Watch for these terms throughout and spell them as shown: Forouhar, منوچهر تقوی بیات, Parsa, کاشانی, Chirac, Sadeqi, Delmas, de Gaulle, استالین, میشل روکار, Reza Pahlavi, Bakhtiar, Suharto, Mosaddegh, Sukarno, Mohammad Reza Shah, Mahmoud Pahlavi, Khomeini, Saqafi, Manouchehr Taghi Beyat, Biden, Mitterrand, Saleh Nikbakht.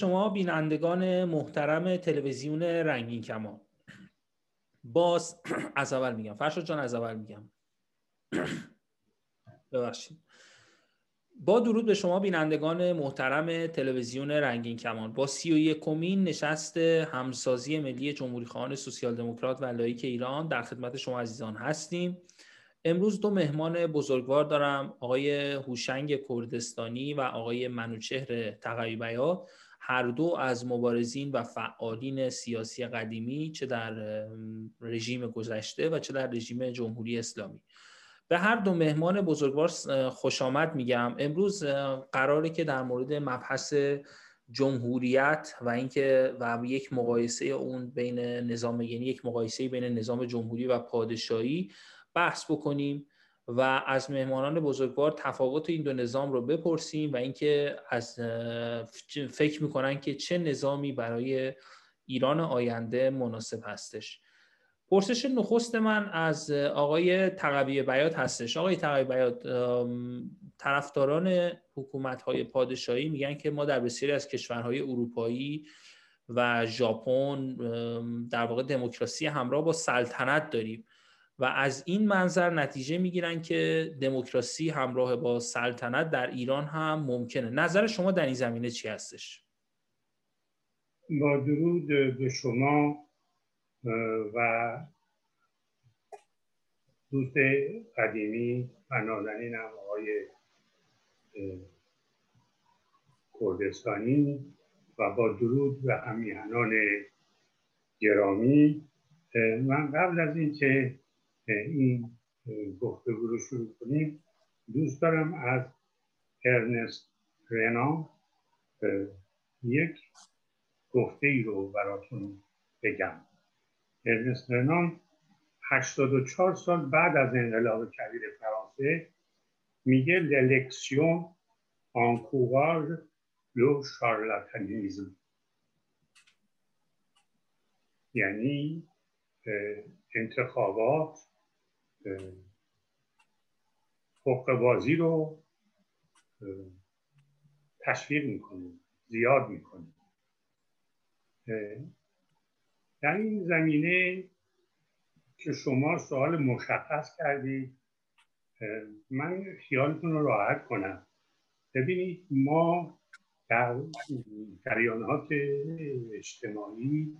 شما بینندگان محترم تلویزیون رنگین کمان. باز از اول میگم فرشاد جان، از اول میگم ببخشید. با درود به شما بینندگان محترم تلویزیون رنگین کمان، با 31مین نشست همسازی ملی جمهوری خواهان سوسیال دموکرات و لایک ایران در خدمت شما عزیزان هستیم. امروز دو مهمان بزرگوار دارم، آقای هوشنگ کردستانی و آقای منوچهر تقوی بیات، هر دو از مبارزین و فعالین سیاسی قدیمی چه در رژیم گذشته و چه در رژیم جمهوری اسلامی. به هر دو مهمان بزرگوار خوش آمد میگم. امروز قراره که در مورد مبحث جمهوریت و اینکه و یک مقایسه اون بین نظام، یعنی یک مقایسه بین نظام جمهوری و پادشاهی بحث بکنیم و از مهمانان بزرگوار تفاوت این دو نظام رو بپرسیم و اینکه از فکر میکنن که چه نظامی برای ایران آینده مناسب هستش. پرسش نخست من از آقای تقوی بیات هستش. آقای تقوی بیات، طرفداران حکومت‌های پادشاهی میگن که ما در بسیاری از کشورهای اروپایی و ژاپن در واقع دموکراسی همراه با سلطنت داریم و از این منظر نتیجه میگیرن که دموکراسی همراه با سلطنت در ایران هم ممکنه. نظر شما در این زمینه چی هستش؟ با درود به شما و دوست قدیمی و نازنینم آقای کردستانی و با درود به همیهنان گرامی. من قبل از اینکه این گفتگو رو شروع کنیم دوست دارم از ارنست رنان یک گفته‌ای رو براتون بگم. ارنست رنان 84 سال بعد از انقلاب کبیر فرانسه میگه لکسیون انکوراژ لو شارلاتانیزم، یعنی انتخابات حقه‌بازی رو تشویق میکنه، زیاد میکنه. در این زمینه که شما سوال مشخص کردید من خیالتون رو راحت کنم. ببینید ما در جریانات اجتماعی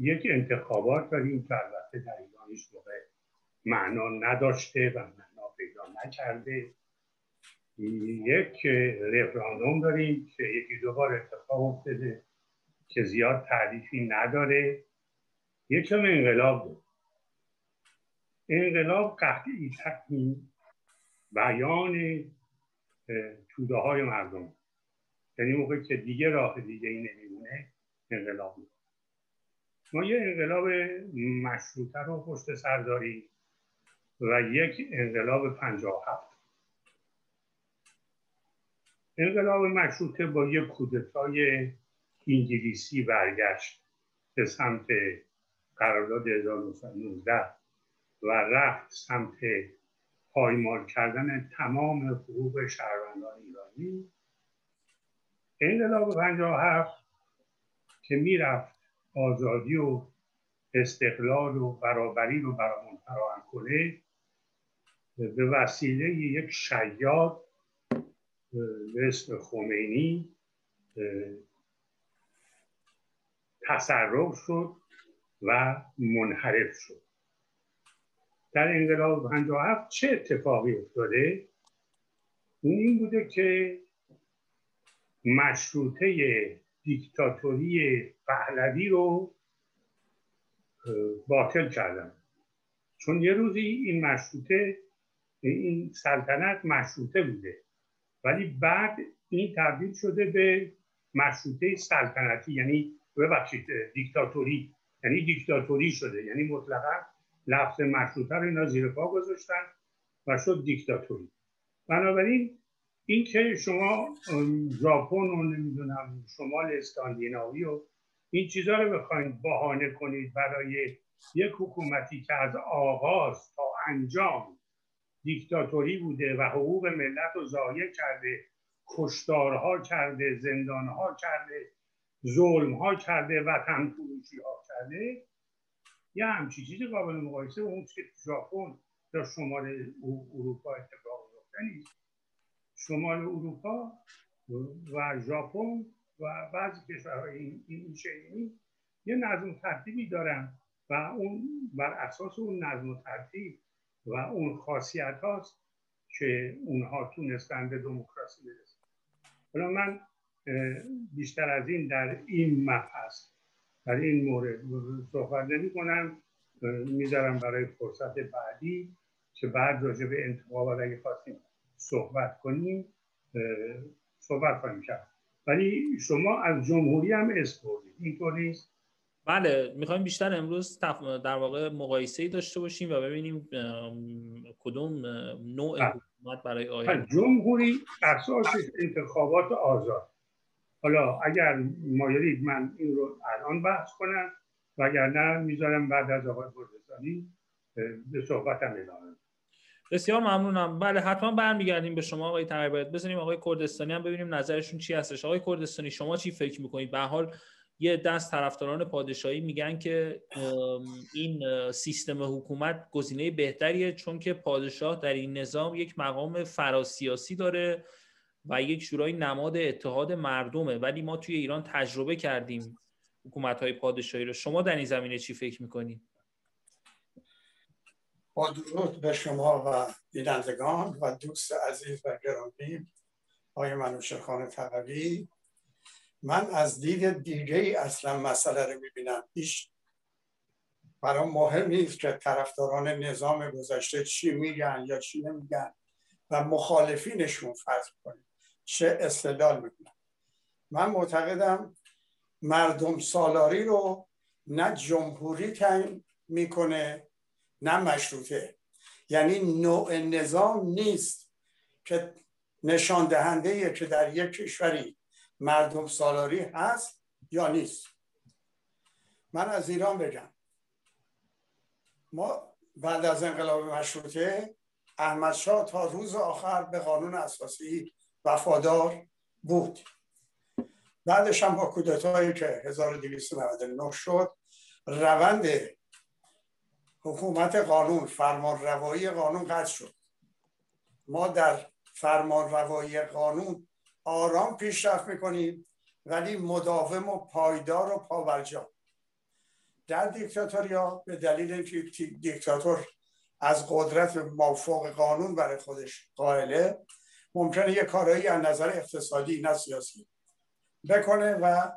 یک انتخابات داریم که البته در ایران هیچ موقع معنا نداشته و معنا پیدا نکرده. یک رفراندوم داریم که یکی دو بار اتفاق افتاده که زیاد تعریفی نداره. یک هم انقلاب داره. انقلاب قطعی تکمین بیان توده های مردم، یعنی موقع که دیگه راه دیگه ای نمیمونه انقلاب داره. ما یک انقلاب مشروطه رو پشت سر داریم و یک انقلاب 57. انقلاب مشروطه با یک کودتای انگلیسی برگشت به سمت قرارداد 1919 و رفت سمت پایمال کردن تمام حقوق شهروندان ایرانی. انقلاب 57 که میرفت آزادی و استقلال و برابری رو برامون فراهم کنه، به وسیله یک شیاد به اسم خمینی تصرف شد و منحرف شد. در انقلاب 57 چه اتفاقی افتاده؟ اون این بوده که مشروطه دیکتاتوری پهلوی رو باطل کردن، چون یه روزی این مشروطه، این سلطنت مشروطه بوده ولی بعد این تبدیل شده به مشروطه سلطنتی، یعنی ببخشید دیکتاتوری، یعنی دیکتاتوری شده، یعنی مطلقا لفظ مشروطه رو اینا زیر پا گذاشتن و شد دیکتاتوری. بنابراین این که شما ژاپن رو نمیدونم شمال اسکاندیناوی و این چیزها رو بخواید بهانه کنید برای یک حکومتی که از آغاز تا انجام دیکتاتوری بوده و حقوق ملت رو ضایع کرده کشتارها کرده، زندانها کرده، ظلمها کرده، وطن فروشیها کرده، یه همچی چیز قابل مقایسه اون که ژاپن در شمال اروپا اتفاق افتاده نیست. شمال اروپا و ژاپن و بعضی کشورهای این شیمی یه نظم ترتیبی دارن و اون بر اساس اون نظم ترتیب و اون خاصیت هاست که اونها تونستن به دموکراسی برسن. حالا من بیشتر از این در این مبحث در این مورد صحبت نمی کنم، میذارم برای فرصت بعدی که بعد راجع به انتخابات اگه خواستیم صحبت کنیم صحبت خواهیم کرد. ولی شما از جمهوری هم اسم بردید، اینطور نیست؟ بله، میخوایم بیشتر امروز در واقع مقایسه‌ای داشته باشیم و ببینیم کدوم نوع حکومت برای آینده. جمهوری اساسش انتخابات آزاد. حالا اگر مایلید من این رو الان بحث کنم وگرنه میذارم بعد از آقای کردستانی به صحبتم ادامه. بسیار ممنونم. بله حتما برمیگردیم به شما آقای تقی بیات. بزنیم آقای کردستانی هم ببینیم نظرشون چی هستش. آقای کردستانی شما چی فکر میکنید؟ به حال یه دست طرفداران پادشاهی میگن که این سیستم حکومت گزینه بهتریه چون که پادشاه در این نظام یک مقام فراسیاسی داره و یک شورای نماد اتحاد مردمه، ولی ما توی ایران تجربه کردیم حکومت‌های پادشاهی رو. شما در این زمینه چی فکر می‌کنید؟ با درود به شما و بینندگان و دوست عزیز و گرامی آقای منوچهر تقوی، من از دید دیگه‌ای اصلا مسئله رو می‌بینم. هیچ برام مهم نیست که طرفداران نظام گذشته چی میگن یا چی نمیگن و مخالفینشون فرض کنید چه استدلال میکنن. من معتقدم مردم سالاری رو نه جمهوری تعیین میکنه نه مشروطه، یعنی نوع نظام نیست که نشان دهنده که در یک کشوری مردم سالاری هست یا نیست. من از ایران بگم، ما بعد از انقلاب مشروطه احمد شاه تا روز آخر به قانون اساسی وفادار بود. بعدش هم با کودتایی که 1299 شد روند حکومت قانون، فرمان روایی قانون قطع شد. ما در فرمان روایی قانون آرام پیشرفت میکنیم ولی مداوم و پایدار و پابرجا. در دیکتاتوریا به دلیل اینکه دیکتاتور از قدرت مافوق قانون برای خودش قائله، ممکنه یه کارایی از نظر اقتصادی نه سیاسی بکنه و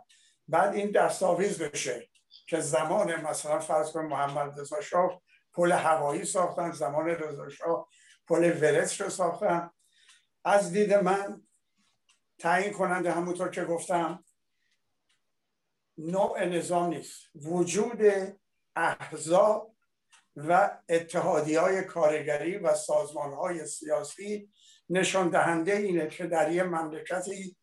بعد این دستاویز بشه که زمان مثلا فرض کن محمد رضا شاه پل هوایی ساختن، زمان رضا شاه پل ورس رو ساختن. از دید من تعیین کننده همونطور که گفتم نوع نظام نیست، وجود احزاب و اتحادیه‌های کارگری و سازمان‌های سیاسی نشان دهنده اینه که در یک مملکتی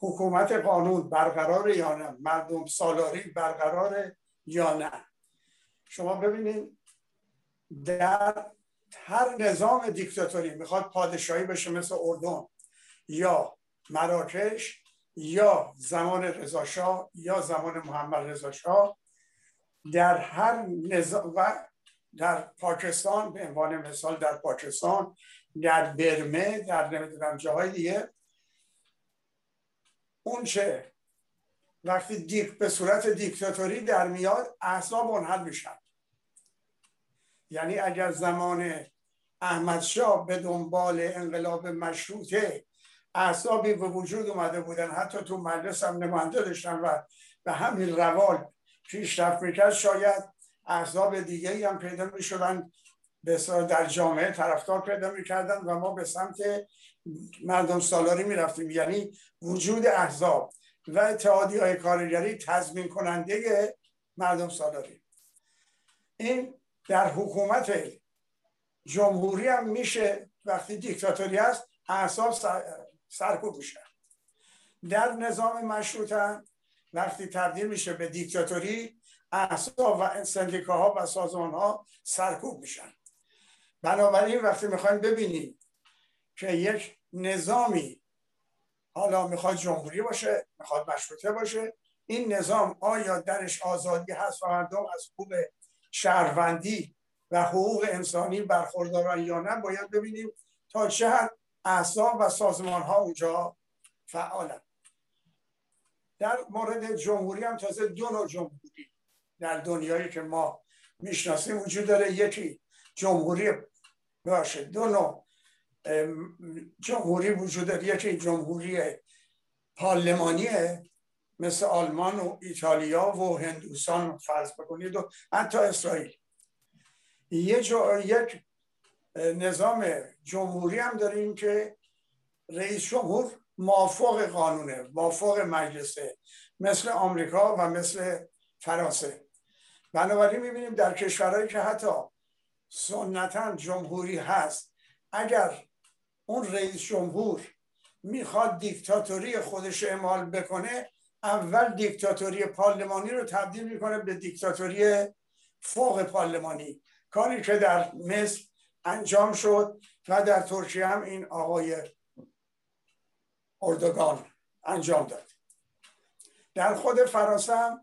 حکومت قانون برقرار یا نه، مردم سالاری برقرار یا نه. شما ببینید در هر نظام دیکتاتوری میخواد پادشاهی بشه مثل اردن یا مراکش یا زمان رضا شاه یا زمان محمد رضا شاه، در هر نظام و در پاکستان به عنوان مثال، در پاکستان، در برمه، در نمیدونم جاهای دیگه، اون چه وقتی به صورت دیکتاتوری در میاد احزاب منحل میشن. یعنی اگر زمان احمد شاه به دنبال انقلاب مشروطه احزابی به وجود اومده بودن، حتی تو مجلس هم نماینده داشتن و به همین روال پیشرفت میکرد، شاید احزاب دیگه‌ای هم پیدا می‌شدن، بسیار در جامعه طرفدار پیدا می‌کردن و ما به سمت مردم سالاری می‌رفتیم. یعنی وجود احزاب و اتحادیه‌های کارگری تضمین کننده مردم سالاری. این در حکومت جمهوری هم میشه، وقتی دیکتاتوری است احزاب سرکوب میشن. در نظام مشروطه وقتی تبدیل میشه به دیکتاتوری احزاب و سندیکاها و سازمانها سرکوب میشن. بنابراین وقتی میخوایم ببینیم که یک نظامی حالا میخواد جمهوری باشه، میخواد مشروطه باشه، این نظام آیا درش آزادی هست و مردم از حقوق شهروندی و حقوق انسانی برخوردارن یا نه؟ باید ببینیم تا چه حد احزاب و سازمان ها اونجا فعالن. در مورد جمهوری هم تازه دو نوع جمهوری در دنیایی که ما میشناسیم وجود داره. یکی جمهوری باشه، دو نوع جمهوری وجود داره، یکی جمهوری پارلمانیه مثل آلمان و ایتالیا و هندوستان فرض بکنید و حتی اسرائیل. یک نظام جمهوری هم داریم که رئیس جمهور موافق قانونه، موافق مجلسه، مثل آمریکا و مثل فرانسه. بنابراین میبینیم در کشورهایی که حتی سنتا جمهوری هست، اگر اون رئیس جمهور میخواد دیکتاتوری خودش اعمال بکنه، اول دیکتاتوری پارلمانی رو تبدیل میکنه به دیکتاتوری فوق پارلمانی، کاری که در مصر انجام شد و در ترکیه هم این آقای اردوغان انجام داد. در خود فرانسه هم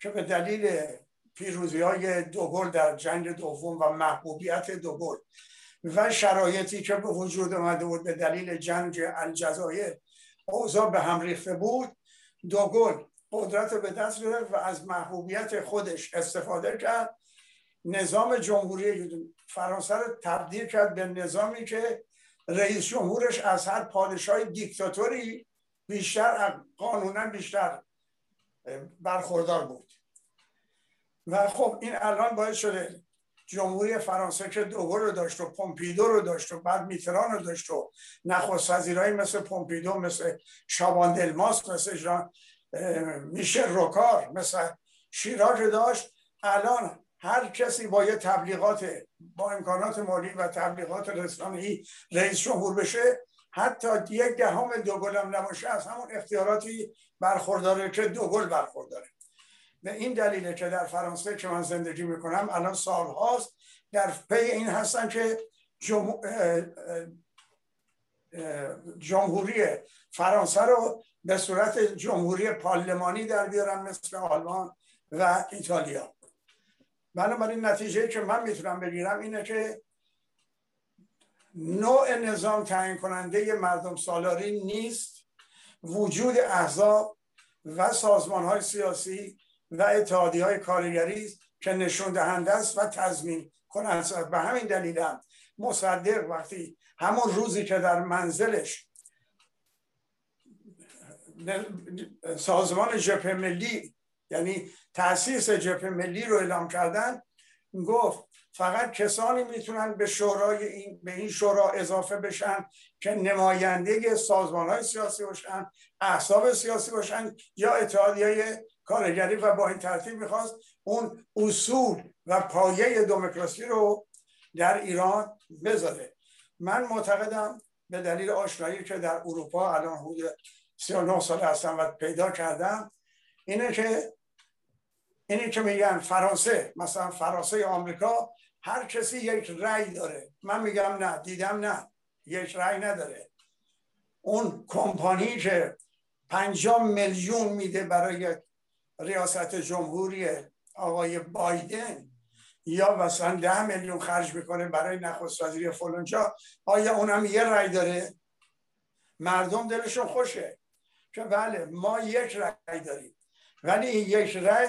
که به دلیل پیروزی‌های دوگل در جنگ دوم و محبوبیت دوگل و شرایطی که به وجود آمده بود به دلیل جنگ الجزایر اوضاع به هم ریخته بود، دوگل قدرت به دست گرفت و از محبوبیت خودش استفاده کرد، نظام جمهوری فرانسه رو تبدیل کرد به نظامی که رئیس جمهورش از هر پادشاه دیکتاتوری بیشتر قانونا بیشتر برخوردار بود. و خب این الان باعث شده جمهوری فرانسه که دوگل رو داشت و پومپیدو رو داشت و بعد میتران رو داشت و نخست وزیرایی مثل پومپیدو، مثل شابان دلماس، مثل میشل روکار، مثل شیراک داشت، الان هر کسی با یه تبلیغات با امکانات مالی و تبلیغات رسانه‌ای رئیس جمهور بشه، حتی یک دهم دوگل هم نباشه، از همون اختیاراتی برخورداره که دوگل برخورداره. و این دلیله که در فرانسه که من زندگی میکنم الان سالهاست در پی این هستن که جمهوری فرانسه رو به صورت جمهوری پارلمانی در بیارن مثل آلمان و ایتالیا. بنابراین نتیجه که من میتونم بگیرم اینه که نوع نظام تعیین کننده مردم سالاری نیست، وجود احزاب و سازمان‌های سیاسی و اتحادیه‌های کارگری است که نشون دهنده است و تضمین کننده است. به همین دلیل هم مصدق وقتی همون روزی که در منزلش سازمان جبهه ملی یعنی تأسیس جبهه ملی رو اعلام کردن، گفت فقط کسانی میتونن به این شورا اضافه بشن که نماینده سازمان‌های سیاسی باشن، احزاب سیاسی باشن یا اتحادیه‌های کارگری. و با این ترتیب میخواست اون اصول و پایه دموکراسی رو در ایران بذاره. من معتقدم به دلیل آشنایی که در اروپا الان حدود 39 سال هستم و پیدا کردم اینه که میگن فرانسه، مثلا فرانسه یا آمریکا هر کسی یک رأی داره، من میگم نه، دیدم نه، یک رأی نداره. اون کمپانی که 50 میلیون میده برای ریاست جمهوری آقای بایدن یا مثلا 10 میلیون خرج میکنه برای نخست وزیر فلانجا، آیا اونم یه رأی داره؟ مردم دلشون خوشه که بله ما یک رأی داریم، ولی این یک رأی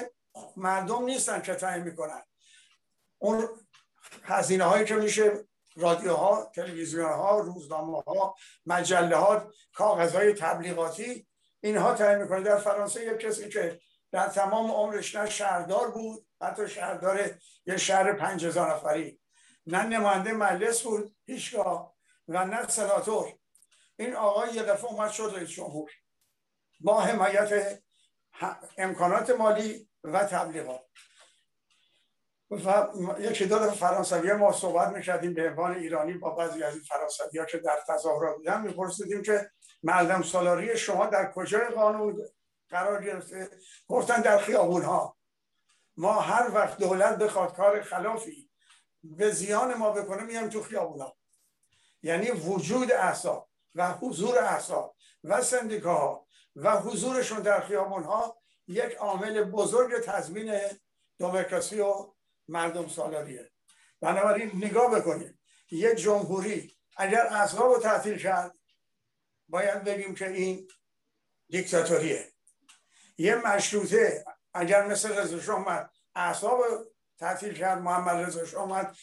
مردم نیستن که تعیین میکنن. اون هزینه هایی که میشه رادیوها، تلویزیون ها، روزنامه ها، مجله ها، کاغذ های تبلیغاتی، اینها تعیین میکنه. در فرانسه یک کسی که در تمام عمرش نه شهردار بود، حتی شهردار یه شهر 5000 نفری، نه نماینده مجلس بود هیچگاه و نه سناتور، این آقای یه دفعه اومد شد رئیس جمهور با حمایت امکانات مالی و تبلیغات. و یکی دو دفعه فرانسوی ما صحبت می‌کردیم به عنوان ایرانی با بعضی از این فرانسوی‌ها که در تظاهرات بودن، می‌پرسیدیم که مردم سالاری شما در کجای قانون قرار گرفته؟ گفتن در خیابون‌ها. ما هر وقت دولت بخواد کار خلافی به زیان ما بکنه میایم تو خیابون‌ها. یعنی وجود احزاب و حضور احزاب و سندیکاها و حضورشون در خیابان‌ها یک عامل بزرگ تضمین دموکراسی و مردم سالاریه. بنابراین نگاه بکنید، یک جمهوری اگر احزاب رو تعطیل کرد باید بگیم که این دیکتاتوریه. یه مشروطه اگر مثل رضا شاه اومد احزاب رو تعطیل کرد، محمد رضا شاه اومد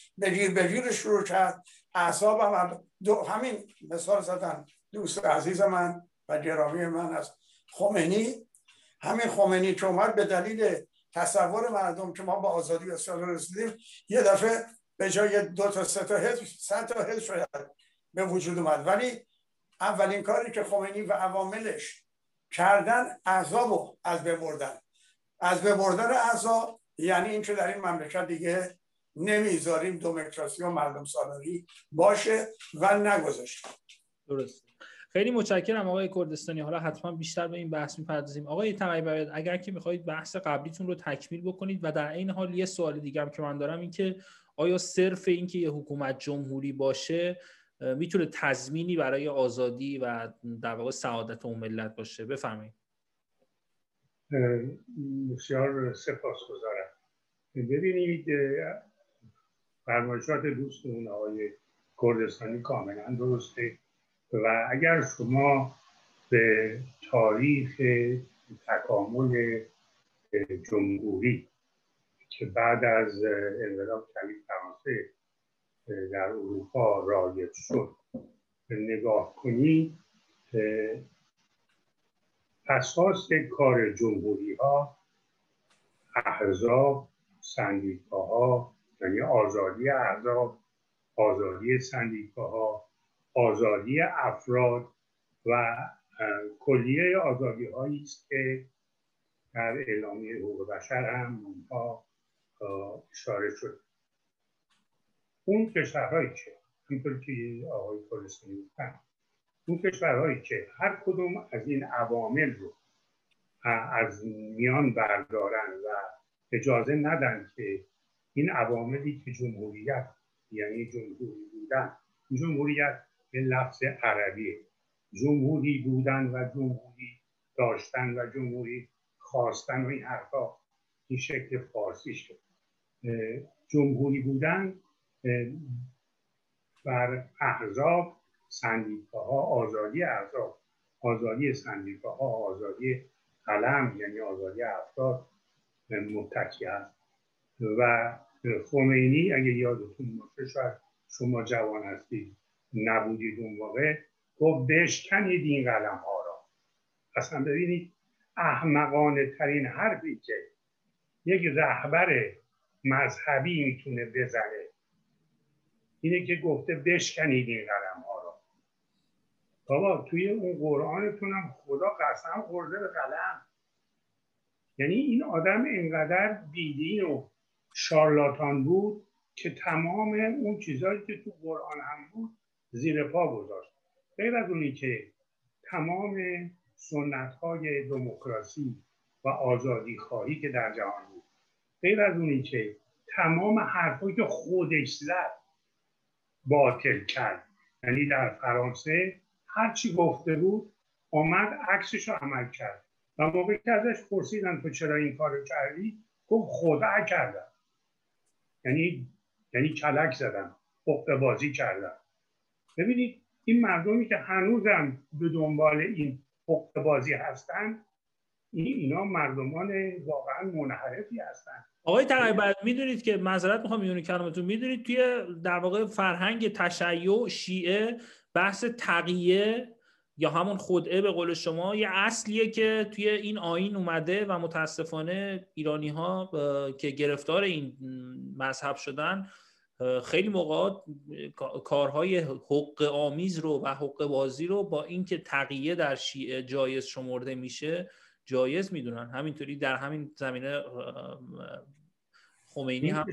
بگیر شروع کرد، احزاب هم همین مثال زدن دوست عزیز من و گرامی من از خمینی، همین خمینی که اومد به دلیل تصور مردم که ما با آزادی اصلاح رسیدیم یه دفعه به جای 2 تا 3 تا 100 تا شاید به وجود اومد. ولی اولین کاری که خمینی و عواملش کردن احزاب رو از ببردن احزاب، یعنی این که در این مملکت دیگه نمیذاریم دموکراسی و مردم سالاری باشه و نگذاشتیم. درست. خیلی متشکرم آقای کردستانی. حالا حتما بیشتر به این بحث می‌پردازیم. آقای تقی بیات، اگر که می‌خواید بحث قبلیتون رو تکمیل بکنید و در این حال یه سوال دیگه هم که من دارم این که آیا صرف این که یه حکومت جمهوری باشه میتونه تضمینی برای آزادی و در واقع سعادت اون ملت باشه؟ بفرمایید. بسیار سپاسگزارم. ببینید فرمایشات دوستمون آقای کردستانی کاملا درسته و اگر شما به تاریخ تکامل جمهوری که بعد از انقلاب طبیعی فرانسه در اروپا رایج شد نگاه کنی، اساس کار جمهوری ها احزاب، سندیکاها، یعنی آزادی احزاب، آزادی سندیکاها، آزادی افراد و کلیه آزادی هایی است که در اعلامیه حقوق بشر هم اونها اشاره شده. اون کشورهایی که همونطور که آقای کردستانی گفتن، اون کشورهایی که هر کدوم از این عوامل رو از میان بردارن و اجازه ندن که این عواملی که جمهوریت یعنی جمهوری بودن، جمهوریت به لفظ عربیه، جمهوری بودن و جمهوری داشتن و جمهوری خواستن و این حرفا، این شکل فارسی شد. جمهوری بودن بر احزاب، سندیکاها، آزادی احزاب، آزادی سندیکاها، آزادی قلم یعنی آزادی افراد متکی است. و خمینی اگه یادتون باشه، شاید شما جوان هستید نبودید اون موقع، تو بشکنید این قلم ها را. اصلا ببینید احمقانه ترین حرفی که یک رهبر مذهبی میتونه بزنه اینه که گفته بشکنید این قلم ها را. بابا توی اون قرآنتون هم خدا قسم خورده به قلم. یعنی این آدم اینقدر بیدین و شارلاتان بود که تمام اون چیزایی که تو قرآن هم بود زیر پا گذاشت. غیر از اونی که تمام سنت‌های دموکراسی و آزادی خواهی که در جهان بود، غیر از اونی که تمام حرفایی که خودش زد باطل کرد. یعنی در فرانسه هر چی گفته بود آمد عکسش رو عمل کرد و موقعی که ازش پرسیدن تو چرا این کارو کردی گفت خدع کردم. یعنی کلک زدن، حقه‌بازی کردن. ببینید این مردمی که هنوزم به دنبال این حقه‌بازی هستن، اینا مردمان واقعا منحرفی هستن. آقای تقی بیات، میدونید که معذرت میخوام میون کلامتون، میدونید توی در واقع فرهنگ تشیع شیعه بحث تقیه یا همون خدعه به قول شما یه اصلیه که توی این آیین اومده و متاسفانه ایرانی ها که گرفتار این مذهب شدن خیلی موقع کارهای حق آمیز رو و حق بازی رو با اینکه تقیه در شیعه جایز شمرده میشه جایز میدونن. همینطوری در همین زمینه خمینی هم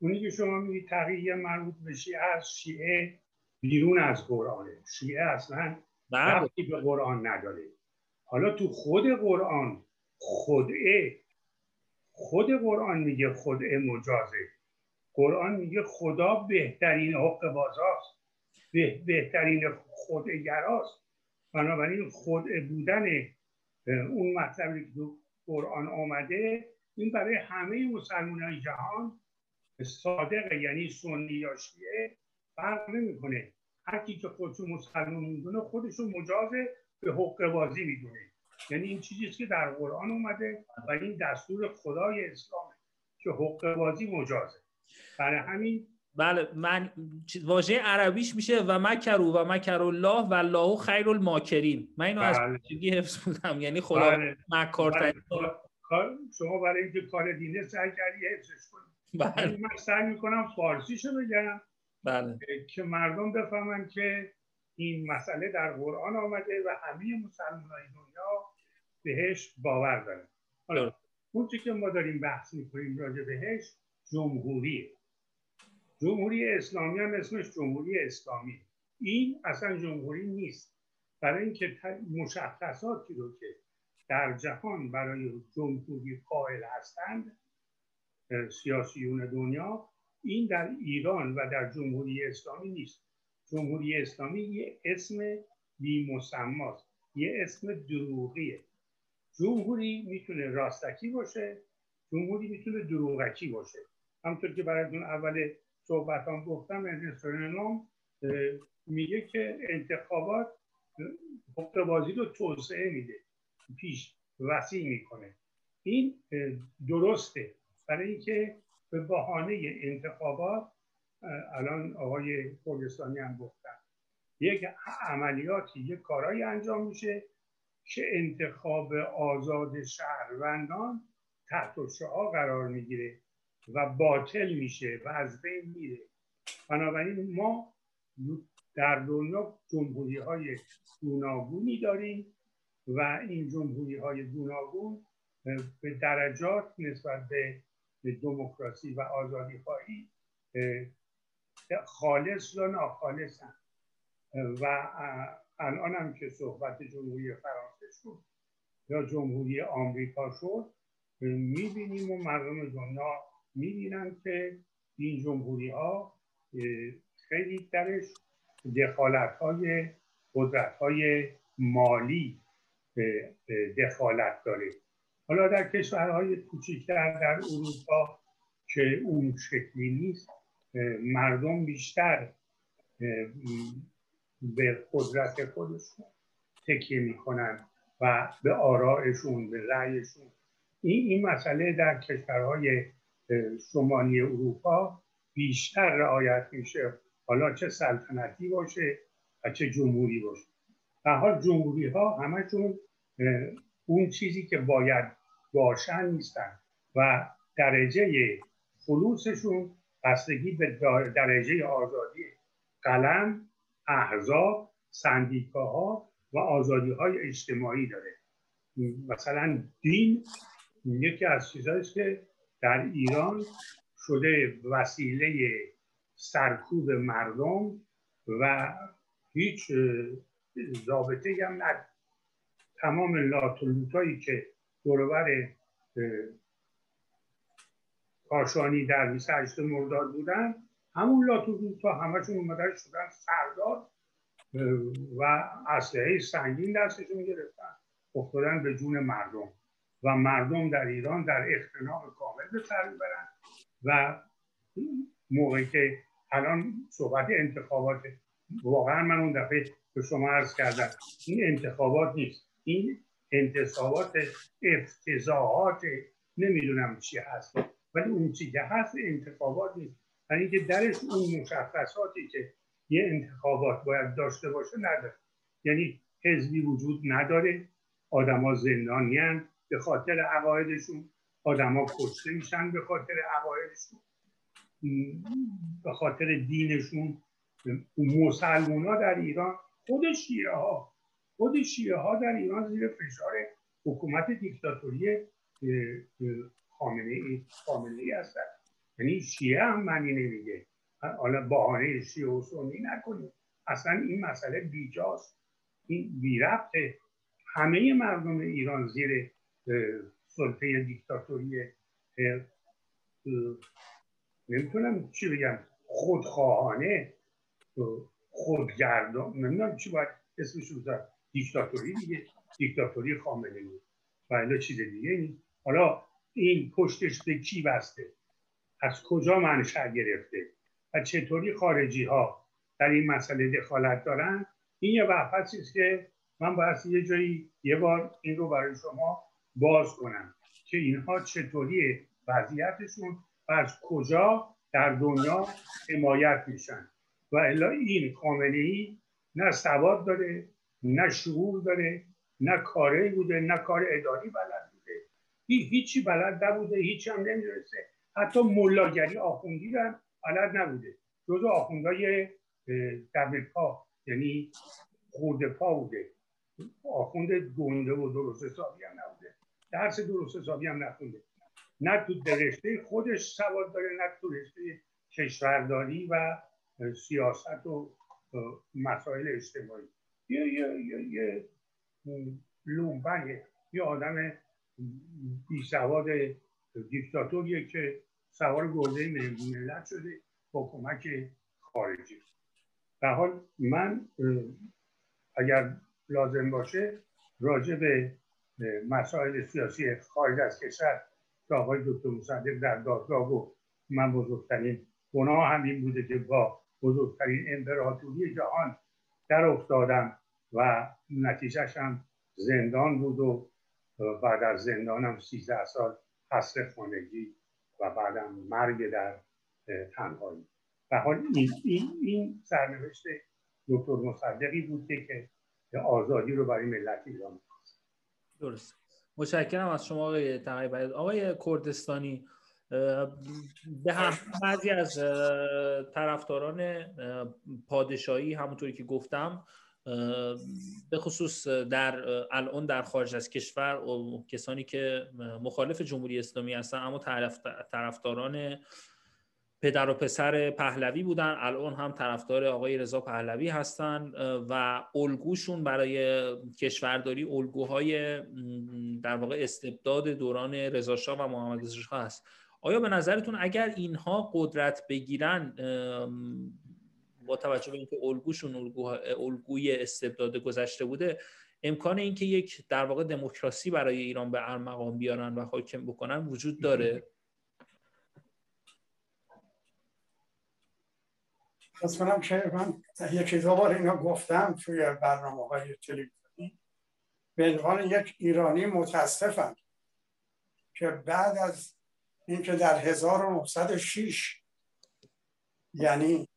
اونی که شما میگی تقیه مربوط به شیعه هست، شیعه بیرون از قرآنه، شیعه اصلا ربطی به قرآن نداره. حالا تو خود قرآن میگه خدعه مجازه. قرآن میگه خدا بهترین حق بازاست، بهترین خدعه‌گراست. بنابراین خودعه بودن اون مطلبی که تو قرآن آمده این برای همه مسلمانان جهان صادقه، یعنی سنی یا شیعه فرق نمی‌کنه. هر کی که خودشو مسلمان میدونه خودشو مجاز به حقه‌بازی میدونه. یعنی این چیزیه که در قرآن اومده و این دستور خدای اسلامه که حقه‌بازی مجازه. برای همین بله من واژه عربیش میشه و مکرو و مکر الله و الله خیر الماکرین. من اینو از بچگی حفظ بودم، یعنی خدا مکارتن. شما برای اینکه کار دینه سعی کردی حفظش کنی. بله من سعی میکنم فارسیشو بگم بله که مردم بفهمن که این مسئله در قرآن آمده و همه مسلمانان دنیا بهش باور دارن. حالا اون چیزی که ما داریم بحث میکنیم راجع بهش جمهوری اسلامی هم اسمش جمهوری اسلامی، این اصلا جمهوری نیست، برای اینکه مشخصاتی رو که در جهان برای جمهوری قائل هستند سیاسیون دنیا این در ایران و در جمهوری اسلامی نیست. جمهوری اسلامی یه اسم بی‌مسماست، یه اسم دروغیه. جمهوری میتونه راستکی باشه، جمهوری میتونه دروغکی باشه. همونطور که براتون اول صحبتام گفتم، ارنست رنان میگه که انتخابات حقه‌بازی رو توسعه میده، پیش وسیع میکنه. این درسته، برای اینکه به بهانه انتخابات الان آقای کردستانی هم گفتن یک عملیاتی یک کارایی انجام میشه که انتخاب آزاد شهروندان تحت شعار قرار میگیره و باطل میشه و از بین میره. بنابراین ما در دنیا جمهوری های گوناگونی داریم و این جمهوری های گوناگون به درجات نسبت به دموکراسی و آزادی خواهی خالص یا ناخالص هم. و الان هم که صحبت جمهوری فرانسه شد یا جمهوری آمریکا شد میبینیم و مردم دنیا میبینن که این جمهوری ها خیلی درش دخالت های قدرت های مالی دخالت داره. حالا در کشورهای کوچکتر در اروپا که اون شکلی نیست مردم بیشتر به قدرت خودشون تکیه میکنن و به آرایشون به رأیشون. این مسئله در کشورهای شمالی اروپا بیشتر رعایت میشه، حالا چه سلطنتی باشه و چه جمهوری باشه. به حال جمهوری ها همشون اون چیزی که باید باشن نیستن و درجه خلوصشون بستگی به درجه آزادی قلم، احزاب، سندیکاها و آزادی های اجتماعی داره. مثلا دین یکی از چیزهاییست که در ایران شده وسیله سرکوب مردم و هیچ رابطه‌ای هم نداره. تمام لاتولوتایی که دوربر کاشانی در ۲۸ مرداد بودن همون لاتولوتا همشون اومدن شدن سردار و اسلحه سنگین دستشون گرفتن، افتادن به جون مردم و مردم در ایران در اختناق کامل به سر میبرن و موقعی که الان صحبت انتخابات، واقعا من اون دفعه به شما عرض کردم این انتخابات نیست، این انتصابات افتضاحات نمیدونم چی هست، ولی اون چی که هست انتخابات نیست، یعنی اینکه درش اون مشخصاتی که یه انتخابات باید داشته باشه نداره. یعنی حزبی وجود نداره، آدما زندانیان به خاطر عقایدشون، آدما کشته میشن به خاطر عقایدشون، به خاطر دینشون. مسلمان‌ها در ایران، خود شیعه ها در ایران زیر فشار حکومت دیکتاتوری خامنه‌ای هستن. یعنی شیعه هم معنی نمیده. حالا بهانه شیعه و سنی نکنید، اصلا این مسئله بیجاست، این بی‌ربطه. همه مردم ایران زیر سلطه دیکتاتوری نمیتونم چی بگم، خودخواهانه، خودگردان، نمیدونم چی باید اسمش رو بذارم، دیکتاتوری دیگه، دیکتاتوری خامنه‌ای و الا چیز دیگه نیست. حالا این پشتش به کی بسته، از کجا منشأ گرفته و چطوری خارجی ها در این مسئله دخالت دارن، این یه بحثی است که من باید یه جایی یه بار این رو برای شما باز کنم که اینها چطوریه وضعیتشون و از کجا در دنیا حمایت میشن. و الا این خامنه‌ای نه سواد داره، نه شعور داره، نه کاری بوده، نه کار اداری بلد بوده، هیچی بلد نبوده، هیچی هم نمیدونسته، حتی ملاگری آخوندی هم بلد نبوده، جزو آخوندهای دبلپا یعنی خورده پا بوده، آخوند گنده و درست حسابی هم نبوده، درس درست حسابی هم نخونده، نه تو رشته خودش سواد داره، نه تو رشته کشورداری و سیاست و مسائل اجتماعی. یه لومبنه، یه آدم بیسواد دیکتاتوریه که سوار گرده ملت شده با کمک خارجی. به حال من اگر لازم باشه راجع به مسائل سیاسی خارج از کشور که آقای دکتر مصدق در دادگاه گفت من بزرگترین گناه همین بوده که با بزرگترین امپراتوری جهان در افتادم و نتیجهش هم زندان بود و بعد از زندانم 13 سال حصر خانگی و بعدم مرگ در تنهایی. به حال این سرنوشت دکتر مصدقی بوده که آزادی رو برای ملت ایران می‌خواست. درست. متشکرم از شما آقای تقی بیات. آقای کردستانی، به هم بعضی از طرفداران پادشاهی همونطوری که گفتم به خصوص در الان در خارج از کشور و کسانی که مخالف جمهوری اسلامی هستن اما طرفداران پدر و پسر پهلوی بودن، الان هم طرفدار آقای رضا پهلوی هستن و الگوشون برای کشورداری الگوهای در واقع استبداد دوران رضا شاه و محمد رضا شاه هست. آیا به نظرتون اگر اینها قدرت بگیرن با توجه به اینکه الگوشون الگوی استبداد گذشته بوده، امکان اینکه یک در واقع دموکراسی برای ایران به ارمغان بیارن و حاکم بکنن وجود داره؟ از منم که من یکی دو بار اینا گفتم توی برنامه‌های تلویزیونی، به عنوان یک ایرانی متاسفم که بعد از اینکه در 1906 یعنی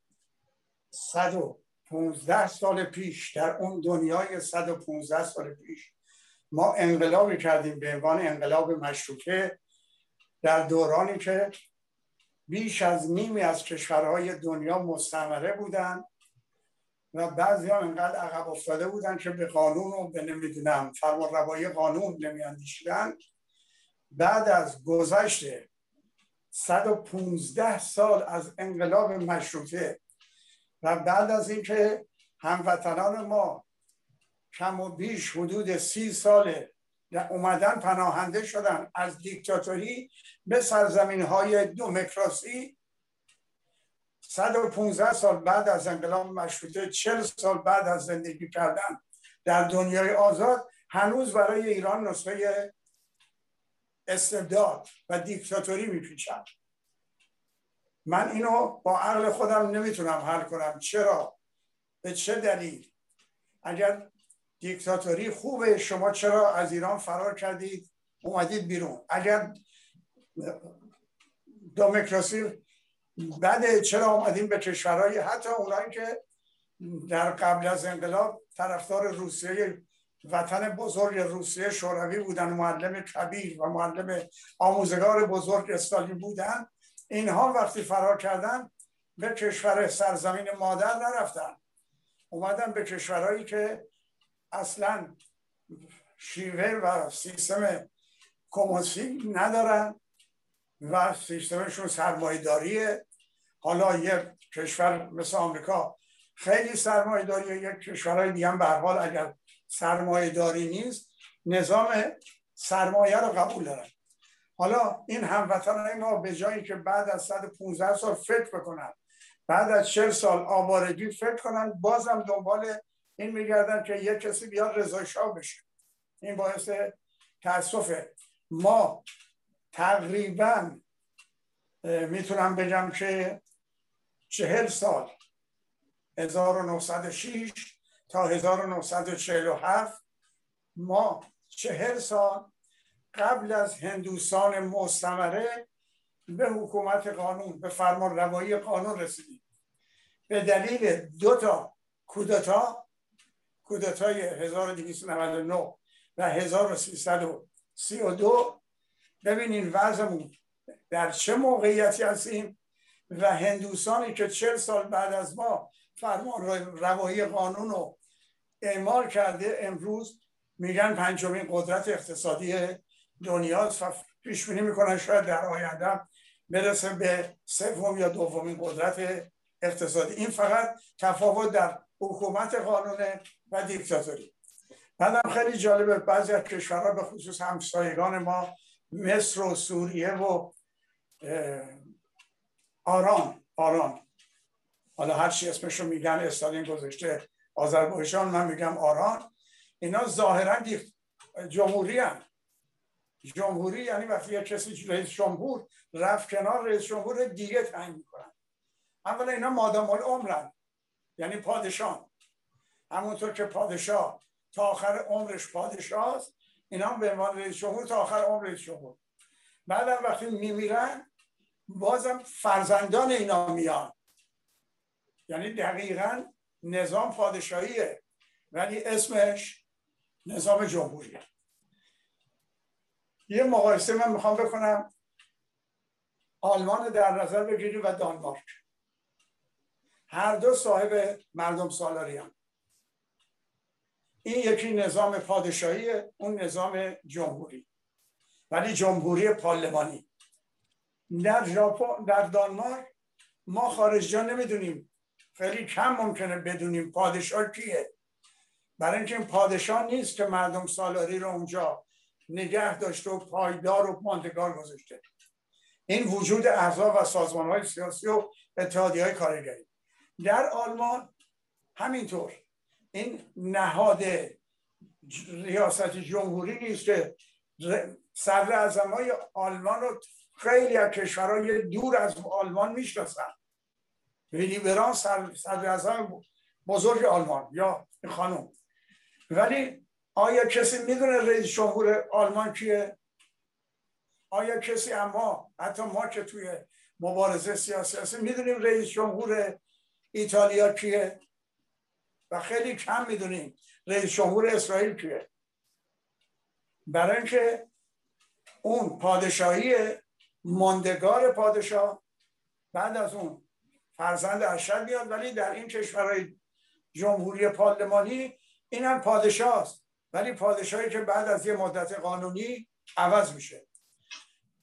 115 سال پیش، در اون دنیای 115 سال پیش ما انقلابی کردیم به عنوان انقلاب مشروطه، در دورانی که بیش از نیمی از کشورهای دنیا مستعمره بودن و بعضی ها انقدر عقب افتاده بودن که به قانون و به نمیدونم فرمانروایی قانون نمیاندیشیدن. بعد از گذشت 115 سال از انقلاب مشروطه و بعد از اینکه هموطنان ما کم و بیش حدود 30 ساله اومدن پناهنده شدن از دیکتاتوری به سرزمین‌های دموکراسی، 115 سال بعد از انقلاب مشروطه، 40 سال بعد از زندگی کردن در دنیای آزاد، هنوز برای ایران نسخه استبداد و دیکتاتوری می‌پیچند. من اینو با عقل خودم نمیتونم حل کنم، چرا، به چه دلیل. اگر دیکتاتوری خوبه، شما چرا از ایران فرار کردید اومدید بیرون؟ اگر دموکراسی بده، چرا اومدیم به کشورهایی حتی اونایی که در قبل از انقلاب طرفدار روسیه، وطن بزرگ روسیه شوروی بودن، معلم کبیر و معلم آموزگار بزرگ استالین بودن، اینها وقتی فرار کردن به کشور سرزمین مادر نرفتن، اومدن به کشورهایی که اصلا شیوه و سیستم کمونیستی ندارن و سیستمشون سرمایه‌داریه. حالا یک کشور مثل آمریکا خیلی سرمایه‌داریه، یک کشورهای دیگه هم به هر حال اگر سرمایه‌داری نیست نظام سرمایه رو قبول دارن. حالا این هموطنان ما به جایی که بعد از 115 سال فکر بکنن، بعد از 40 سال آوارگی فکر کنن، بازم دنبال این میگردن که یک کسی بیاد رضا شاه بشه. این باعث تأسفه. ما تقریبا میتونم بگم که 40 سال 1906 تا 1947 ما 40 سال قبل از هندوستان مستعمره به حکومت قانون، به فرمانروایی قانون رسیدیم به دلیل 2 تا کودتا، کودتای 1299 و 1332. ببینین وضعمون در چه موقعیتی هستیم و هندوستانی که 40 سال بعد از ما فرمان روایی قانون رو اعمال کرده، امروز میگن 5مین قدرت اقتصادی دنیاست و پیش بینی میکنن شاید در آینده برسه به 3م یا 2مین قدرت اقتصادی. این فقط تفاوت در حکومت قانونه و دیکتاتوری. بعدم خیلی جالبه بعضی از کشورها به خصوص همسایگان ما مصر و سوریه و آرام، حالا هر چی اسمشو میگن، استالین گذشته، آذربایجان، من میگم آرام، اینا ظاهرا جمهوری هستند. جمهوری یعنی وقتی یک کسی رئیس جمهور رفت کنار، رئیس جمهور دیگه تعیین میکنن. اولا اینا مادام العمرن، یعنی پادشاهن. همونطور که پادشاه تا آخر عمرش پادشاه است، اینا هم به عنوان رئیس جمهور تا آخر عمر رئیس جمهور. بعدم وقتی میمیرن بازم فرزندان اینا میان. یعنی دقیقاً نظام پادشاهیه ولی اسمش نظام جمهوریه. یه مقایسه من میخوام بکنم، آلمان در نظر بگیریم و دانمارک، هر دو صاحب مردم سالاری هم. این یکی نظام پادشاهیه، اون نظام جمهوری ولی جمهوری پارلمانی. در ژاپن، در دانمارک ما خارجی‌ها نمیدونیم، خیلی کم ممکنه بدونیم پادشاه کیه، برای اینکه این پادشاه نیست که مردم سالاری رو اونجا نگه داشته و پایدار و ماندگار گذاشته. این وجود احزاب و سازمان‌های سیاسی و اتحادیه‌های کارگری. در آلمان همینطور این نهاد ریاست جمهوری نیست که صدراعظم‌های آلمان رو خیلی از کشورهای دور از آلمان میشناسن. لیبران صدراعظم بزرگ آلمان یا خانم. ولی آیا کسی میدونه رئیس جمهور آلمان کیه؟ آیا کسی، اما حتی ما که توی مبارزه سیاسی هستیم، میدونیم رئیس جمهور ایتالیا کیه؟ و خیلی کم میدونیم رئیس جمهور اسرائیل کیه. برای اینکه اون پادشاهی ماندگار، پادشاه بعد از اون فرزند ارشد بیاد. ولی در این کشورهای جمهوری پارلمانی این هم پادشاه است ولی پادشاهی که بعد از یه مدت قانونی عوض میشه.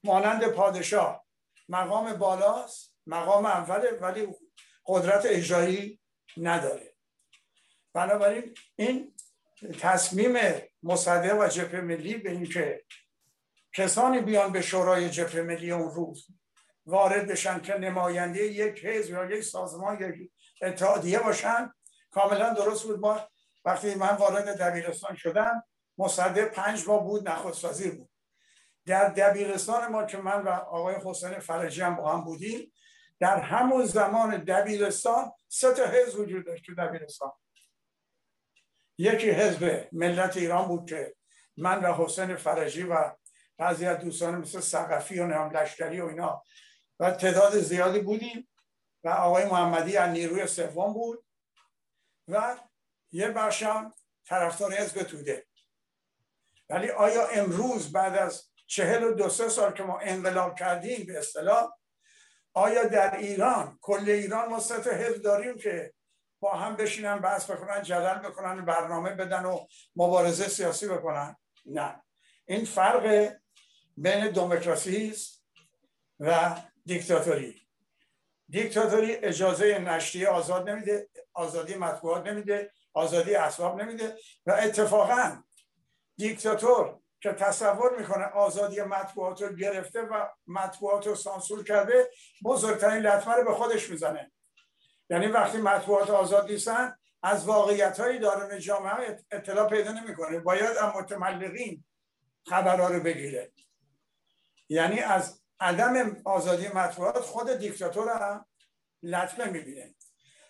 مانند پادشاه مقام بالاست، مقام اوله ولی قدرت اجرایی نداره. بنابراین این تصمیم مصدق و جبهه ملی به این که کسانی بیان به شورای جبهه ملی اون روز وارد بشن که نماینده یک حزب یا یک سازمان یا یک اتحادیه باشن کاملا درست بود. ما وقتی من وارد دبیرستان شدم مصدق 5 ماه بود نخست وزیر بود. در دبیرستان ما که من و آقای حسین فرجی هم با هم بودیم، در همون زمان دبیرستان 3 تا حزب وجود داشت تو دبیرستان. یکی حزب ملت ایران بود که من و حسین فرجی و بعضی از دوستان مثل سقفی و ناملشکری و اینا و تعداد زیادی بودیم و آقای محمدی از نیروی 3 بود و یه بخش هم طرفدار حزب توده. ولی آیا امروز بعد از 42-43 سال که ما انقلاب کردیم به اصطلاح، آیا در ایران، کل ایران، ما 3 تا حزب داریم که با هم بشینن بحث بکنن، جدل بکنن، برنامه بدن و مبارزه سیاسی بکنن؟ نه. این فرق بین دموکراسی و دیکتاتوری. دیکتاتوری اجازه نشریه آزاد نمیده، آزادی مطبوعات نمیده، آزادی اسباب نمیده و اتفاقا دیکتاتور که تصور میکنه آزادی مطبوعات رو گرفته و مطبوعات رو سانسور کرده، بزرگترین لطمه رو به خودش میزنه. یعنی وقتی مطبوعات آزاد نیستن از واقعیت‌های درون جامعه اطلاع پیدا نمی‌کنه. باید هم متملقین خبرها رو بگیره. یعنی از عدم آزادی مطبوعات خود دیکتاتور هم لطمه می‌بینه.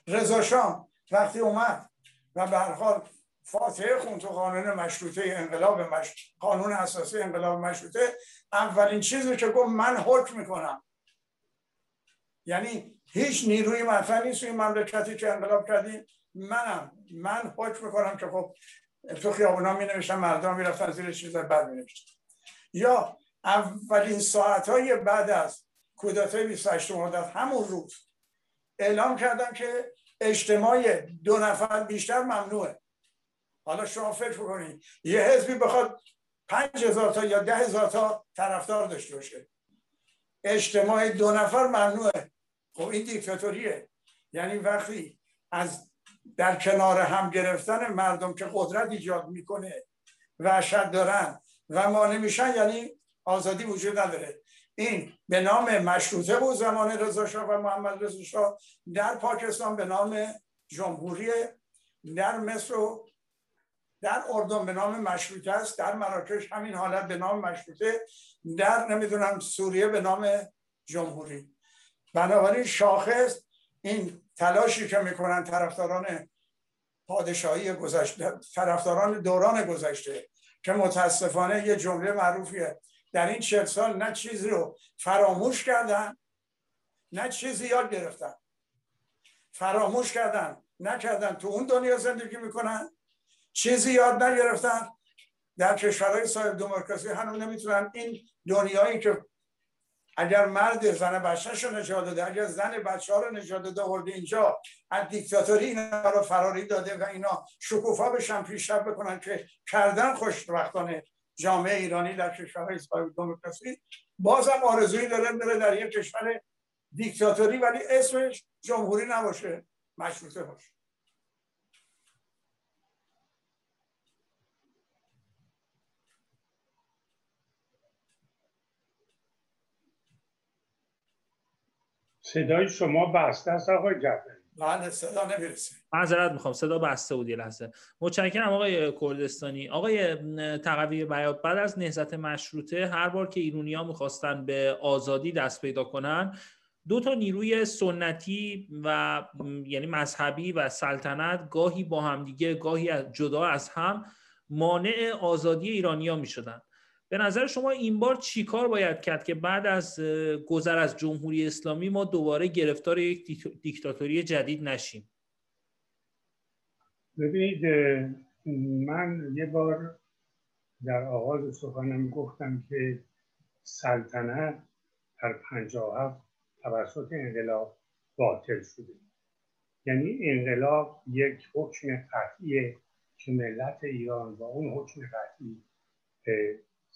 رضا شاه وقتی اومد و به هر حال فاتحه خوند تو قانون مشروطه انقلاب قانون اساسی انقلاب مشروطه، اولین چیزی که گفت من حکم می‌کنم. یعنی هیچ نیروی مطلع نیست این مملکتی که انقلاب کردیم، من حکم میکنم. که خب تو خیابونا می نوشتن، مردم می رفتن زیر چیزای بد می نوشتن. یا اولین ساعتهای بعد از کودتای 28 مرداد همون روز اعلام کردن که اجتماع دو نفر بیشتر ممنوعه. حالا شما فکر کنید یه حزبی بخواد 5000 تا یا 10000 تا طرفدار داشته باشه، اجتماع دو نفر ممنوعه. خب این دیکتاتوریه. یعنی وقتی از در کنار هم گرفتن مردم که قدرت ایجاد میکنه وحشت دارن و مانع میشن، یعنی آزادی وجود نداره. این به نام مشروطه بود زمان رضا شاه و محمد رضا شاه، در پاکستان به نام جمهوری، در مصر و در اردن به نام مشروطه است، در مراکش همین حالت به نام مشروطه، در نمیدونم سوریه به نام جمهوری. بنابراین شاخص این تلاشی که میکنن طرفداران پادشاهی گذشته، طرفداران دوران گذشته، که متاسفانه یه جمله معروفیه، در این 40 سال نه چیزی رو فراموش کردن نه چیزی یاد گرفتن. فراموش کردن نکردن، تو اون دنیا زندگی میکنن، چیزی یاد نگرفتن. در کشورهای صاحب دموکراسی هنوز نمیتونن این دنیایی که اگر مرد زن بچه‌ش رو نجات داده، اگر زن بچه‌ها رو نجات داده، آورده اینجا، از دیکتاتوری اینا رو فراری داده و اینا شکوفا بشن، پیشرفت بکنن که کردن خوشبختانه جامعه ایرانی در کشورهای صاحب دموکراسی. بازم آرزویی داره بره در یک کشور دیکتاتوری ولی اسمش جمهوری نباشه، مشروطه باشه. صدای شما بسته است آقای جعفری. بله صدا نمیرسه. معذرت میخوام، صدا بسته بود یه لحظه. متشکرم آقای کردستانی. آقای تقوی بیات، بعد از نهضت مشروطه هر بار که ایرانی‌ها میخواستن به آزادی دست پیدا کنن، دو تا نیروی سنتی و یعنی مذهبی و سلطنت گاهی با هم دیگه، گاهی جدا از هم، مانع آزادی ایرانی‌ها میشدن. به نظر شما این بار چی کار باید کرد که بعد از گذر از جمهوری اسلامی ما دوباره گرفتار یک دیکتاتوری جدید نشیم؟ ببینید، من یه بار در آغاز سخنم گفتم که سلطنت در 57 توسط انقلاب باطل شده. یعنی انقلاب یک حکم قطعیه که ملت ایران و اون حکم قطعی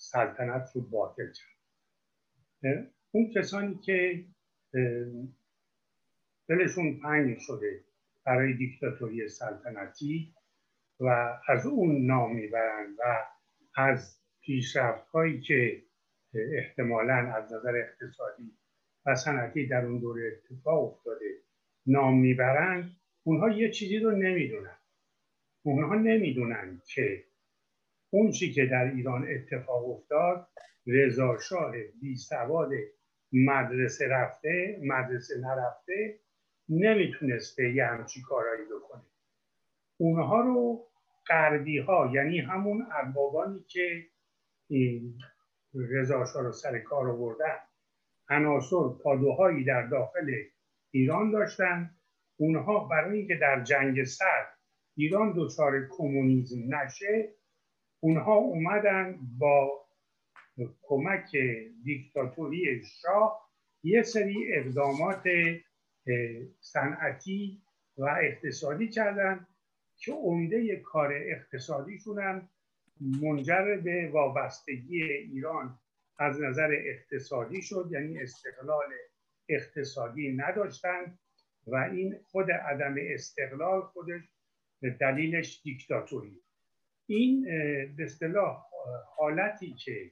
سلطنت رو باطل کرد. اون کسانی که دلشون تنگ شده برای دیکتاتوری سلطنتی و از اون نام میبرن و از پیشرفت‌هایی که احتمالاً از نظر اقتصادی و صنعتی در اون دوره اتفاق افتاده نام میبرن، اونها یه چیزی رو نمیدونن. اونها نمیدونن که اون چی که در ایران اتفاق افتاد، رضا شاه بیسواد مدرسه نرفته نمیتونسته یه همچی کارایی بکنه. اونها رو غربی ها، یعنی همون اربابانی که رضا شاه رو سر کار آوردن، عناصر پادوهایی در داخل ایران داشتن، اونها برای اینکه در جنگ سرد ایران دچار کمونیسم نشه، اونها اومدن با کمک دیکتاتوری شاه یه سری اقدامات صنعتی و اقتصادی کردن که عمده کار اقتصادیشون منجر به وابستگی ایران از نظر اقتصادی شد. یعنی استقلال اقتصادی نداشتن و این خود عدم استقلال خودش دلیلش دیکتاتوری. این به اصطلاح حالتی که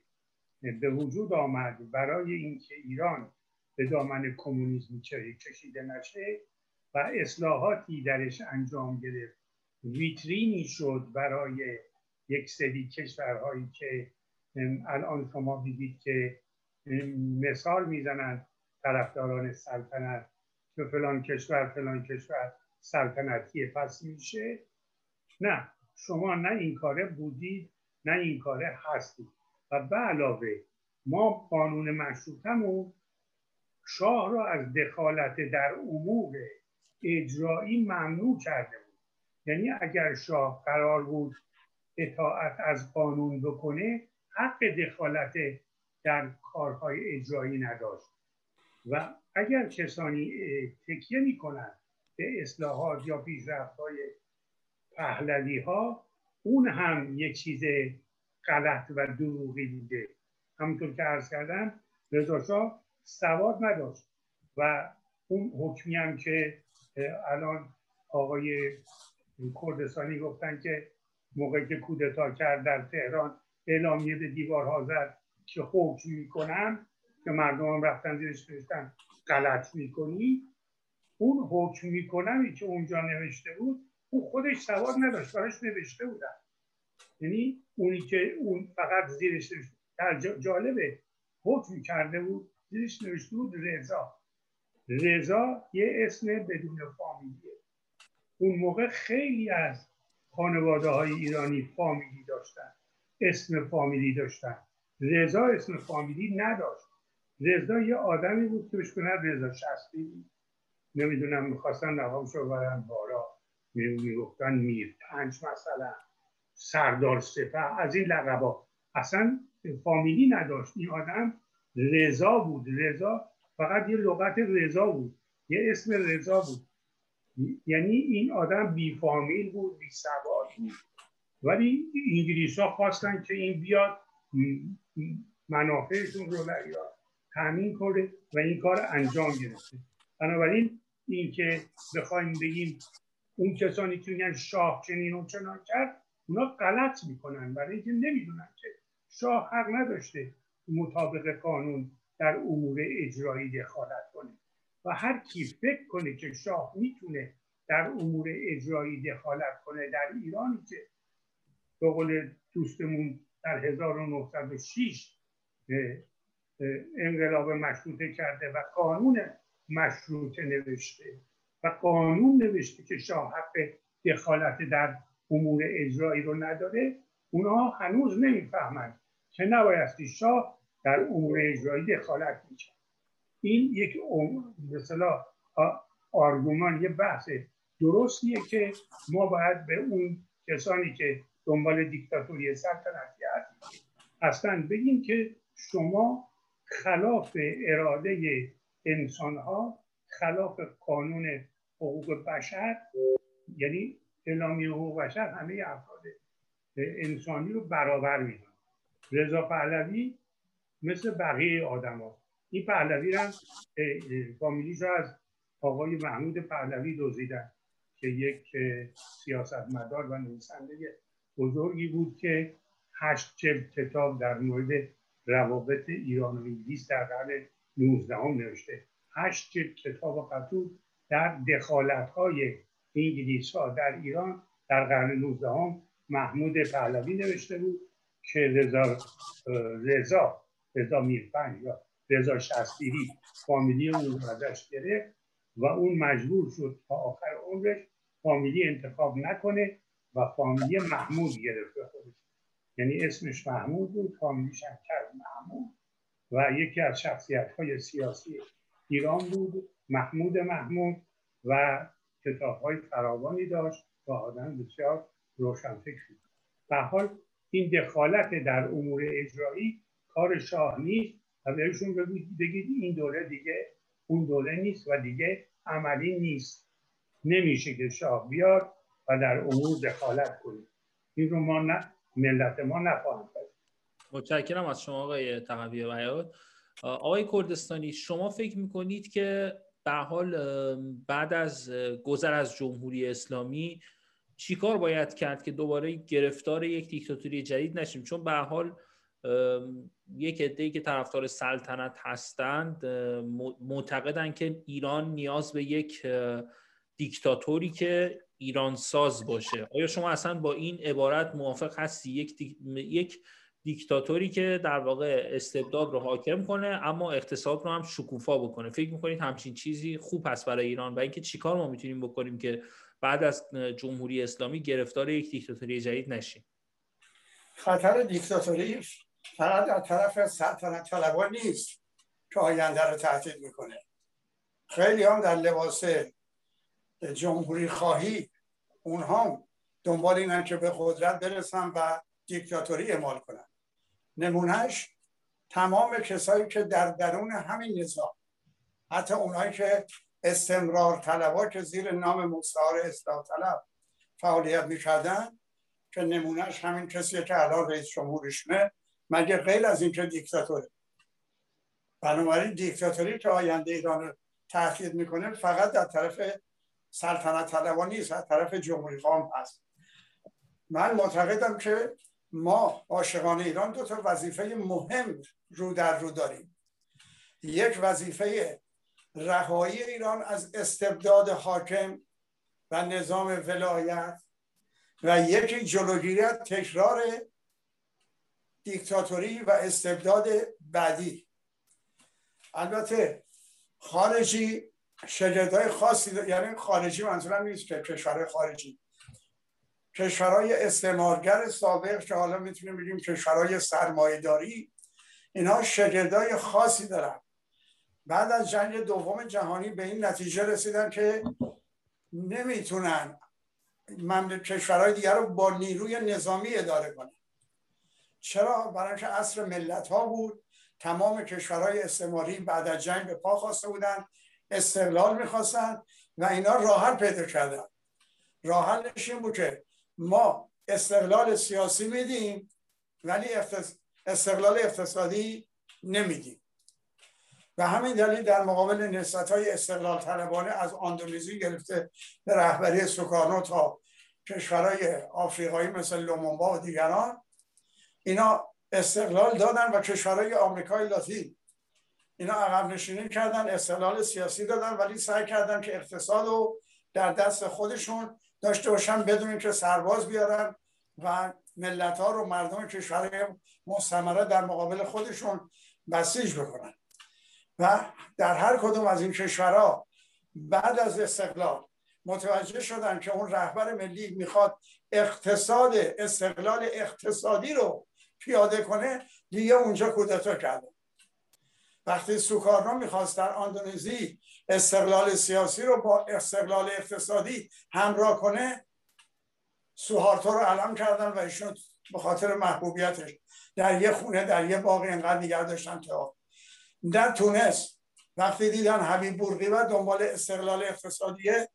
به وجود آمد برای اینکه ایران به دامن کمونیسم کشیده نشه و اصلاحاتی درش انجام گرفت ویترینی شد برای یک سری کشورهایی که الان شما دیدید که مثال میزنند طرفداران سلطنت که فلان کشور سلطنتی پس میشه. نه، شما نه این کاره بودید نه این کاره هستید. و به علاوه ما قانون مشروطه‌مون شاه را از دخالت در امور اجرایی ممنوع کرده بود. یعنی اگر شاه قرار بود اطاعت از قانون بکنه، حق دخالت در کارهای اجرایی نداشت. و اگر کسانی تکیه میکنند به اصلاحات یا پیشرفت‌های پهلوی‌ها، اون هم یک چیز غلط و دروغی دیده. همونطور که عرض کردم رضا شاه سواد نداشت و اون حکمی هم که الان آقای کردستانی گفتن که موقعی که کودتا کرد در تهران اعلامیه به دیوارها زد که حکم میکنم، که مردم رفتن زیرش فرشتن غلط میکنی، اون حکم میکنمی که اونجا نوشته بود اون خودش سواد نداشت، براش نوشته بودن. یعنی اونی که اون فقط زیرش جالبه حکم کرده بود، زیرش نوشته بود رضا یه اسم بدون فامیلیه. اون موقع خیلی از خانواده های ایرانی فامیلی داشتن، اسم فامیلی داشتن. رضا اسم فامیلی نداشت. رضا یه آدمی بود که بهش کنند رضا شصتی، نمیدونم میخواستن نقامشو برن بارا، میگفتن میر پنج مثلا، سردار سپه، از این لقبا. اصلا فامیلی نداشت این آدم. رضا بود. رضا فقط یه لغت رضا بود، یه اسم رضا بود. یعنی این آدم بی فامیل بود، بی سواد بود. ولی انگلیس‌ها خواستن که این بیاد منافعشون رو بریا تامین کنه و این کار انجام گرفته. بنابراین این که بخوایم بگیم اون کسانی که میگن شاه چنین و چنان کرد، اونا غلط میکنن، برای اینکه نمیدونن که شاه حق نداشته مطابق قانون در امور اجرایی دخالت کنه. و هر کی فکر کنه که شاه میتونه در امور اجرایی دخالت کنه در ایرانی که به قول دوستمون در 1906 انقلاب مشروطه کرده و قانون مشروطه نوشته و قانون نوشته که شاه حق دخالت در امور اجرایی رو نداره، اونها هنوز نمیفهمند که نبایستی شاه در امور اجرایی دخالت میکنه. این یک مثلا آرگومان، یه بحث درستیه که ما باید به اون کسانی که دنبال دیکتاتوری سلطنتی هستن بگیم که شما خلاف اراده انسان‌ها، خلاف قانون حقوق بشر، یعنی اعلامیه حقوق بشر همه افراد انسانی رو برابر می‌دونه. رضا پهلوی مثل بقیه آدم‌ها، این پهلوی را فامیلیش از آقای محمود پهلوی دزدیدن که یک سیاستمدار و نویسنده بزرگی بود که 8 جلد کتاب در مورد روابط ایران و انگلیس در قرن 19 نوشته. 8 جلد کتاب قطور در دخالت‌های انگلیس‌ها در ایران در قرن 19 محمود پهلوی نوشته بود که رضا میرپنج یا رضا شصتیری فامیلی اون ازش گرفت و اون مجبور شد تا آخر عمرش فامیلی انتخاب نکنه و فامیلی محمود گرفت به خودش. یعنی اسمش محمود بود، فامیلیش هم کرد محمود و یکی از شخصیت‌های سیاسی ایران بود، محمود و کتاب‌های فراوانی داشت و آدم بسیار روشنفکر بود. به حال این دخالت در امور اجرایی کار شاه نیست و بهشون بگید این دوره دیگه اون دوره نیست و دیگه عملی نیست. نمیشه که شاه بیاد و در امور دخالت کنه. این رو ما ملت ما نفهمید. متشکرم از شما آقای تقوی بیات. آقای کردستانی، شما فکر میکنید که به حال بعد از گذر از جمهوری اسلامی چیکار باید کرد که دوباره گرفتار یک دیکتاتوری جدید نشیم؟ چون به حال یک عده‌ای که طرفدار سلطنت هستند معتقدند که ایران نیاز به یک دیکتاتوری که ایران ساز باشه. آیا شما اصلا با این عبارت موافق هستی؟ یک دیکتاتوری که در واقع استبداد رو حاکم کنه اما اقتصاد رو هم شکوفا بکنه، فکر میکنید همچین چیزی خوب هست برای ایران؟ و اینکه چیکار ما میتونیم بکنیم که بعد از جمهوری اسلامی گرفتار یک دیکتاتوری جدید نشیم؟ خطر دیکتاتوری فقط از طرف سلطنت طلبان نیست که آینده رو تهدید میکنه. خیلی هم در لباس جمهوری خواهی اونها دنبال اینن که به قدرت برسن و دیکتاتوری اعمال کنن. نمونهش تمام کسایی که در درون همین نظام، حتی اونایی که استمرار طلبا که زیر نام مستعار اصلاح طلب فعالیت میکردن، که نمونهش همین کسیه که الان رئیس جمهورشونه، مگه غیر از این که دیکتاتوری؟ بنابراین دیکتاتوری که آینده ایران رو تهدید میکنه فقط در طرف سلطنت طلبان نیست، از طرف جمهوری خواهم هست. من معتقدم که ما عاشقان ایران دو تا وظیفه مهم رو در رو داریم. یک، وظیفه رهایی ایران از استبداد حاکم و نظام ولایت، و یکی جلوگیری از تکرار دیکتاتوری و استبداد بعدی. البته خارجی شرکت‌های خاصی، یعنی خارجی منظورم نیست که کشورهای خارجی، کشورهای استعمارگر سابق که حالا میتونیم بگیم کشورهای سرمایه‌داری، اینها شرکت‌های خاصی دارن. بعد از جنگ دوم جهانی به این نتیجه رسیدن که نمیتونن کشورهای دیگر رو با نیروی نظامی اداره کنن. چرا؟ برای اینکه عصر ملت‌ها بود، تمام کشورهای استعماری بعد از جنگ به پا خواسته بودن، استقلال میخواستن و اینا راه حل پیدا کردن. راه حلش این بود که ما استقلال سیاسی میدیم ولی استقلال اقتصادی نمیدیم. و همین دلیل در مقابل نهضت‌های استقلال طلبانه از اندونزی گرفته به رهبری سوکارنو تا کشورهای آفریقایی مثل لومونبا و دیگران، اینا استقلال دادن و کشورهای آمریکای لاتین اینا عقب نشینی کردن، استقلال سیاسی دادن ولی سعی کردن که اقتصاد رو در دست خودشون داشته باشن بدون اینکه سرباز بیارن و ملت‌ها رو، مردم کشورهای مستعمره در مقابل خودشون بسیج بکنن. و در هر کدوم از این کشورها بعد از استقلال متوجه شدن که اون رهبر ملی میخواد اقتصاد، استقلال اقتصادی رو پیاده کنه، دیگه اونجا کودتا کرده. وقتی سوکارنو میخواست در اندونزی استقلال سیاسی رو با استقلال اقتصادی همراه کنه، سوهارتو رو علم کردن و ایشون به خاطر محبوبیتش در یه خونه در یه باغ اینقدر نگه داشتن. تا در تونس وقتی دیدن حبیب بورقیبا دنبال استقلال اقتصادیه،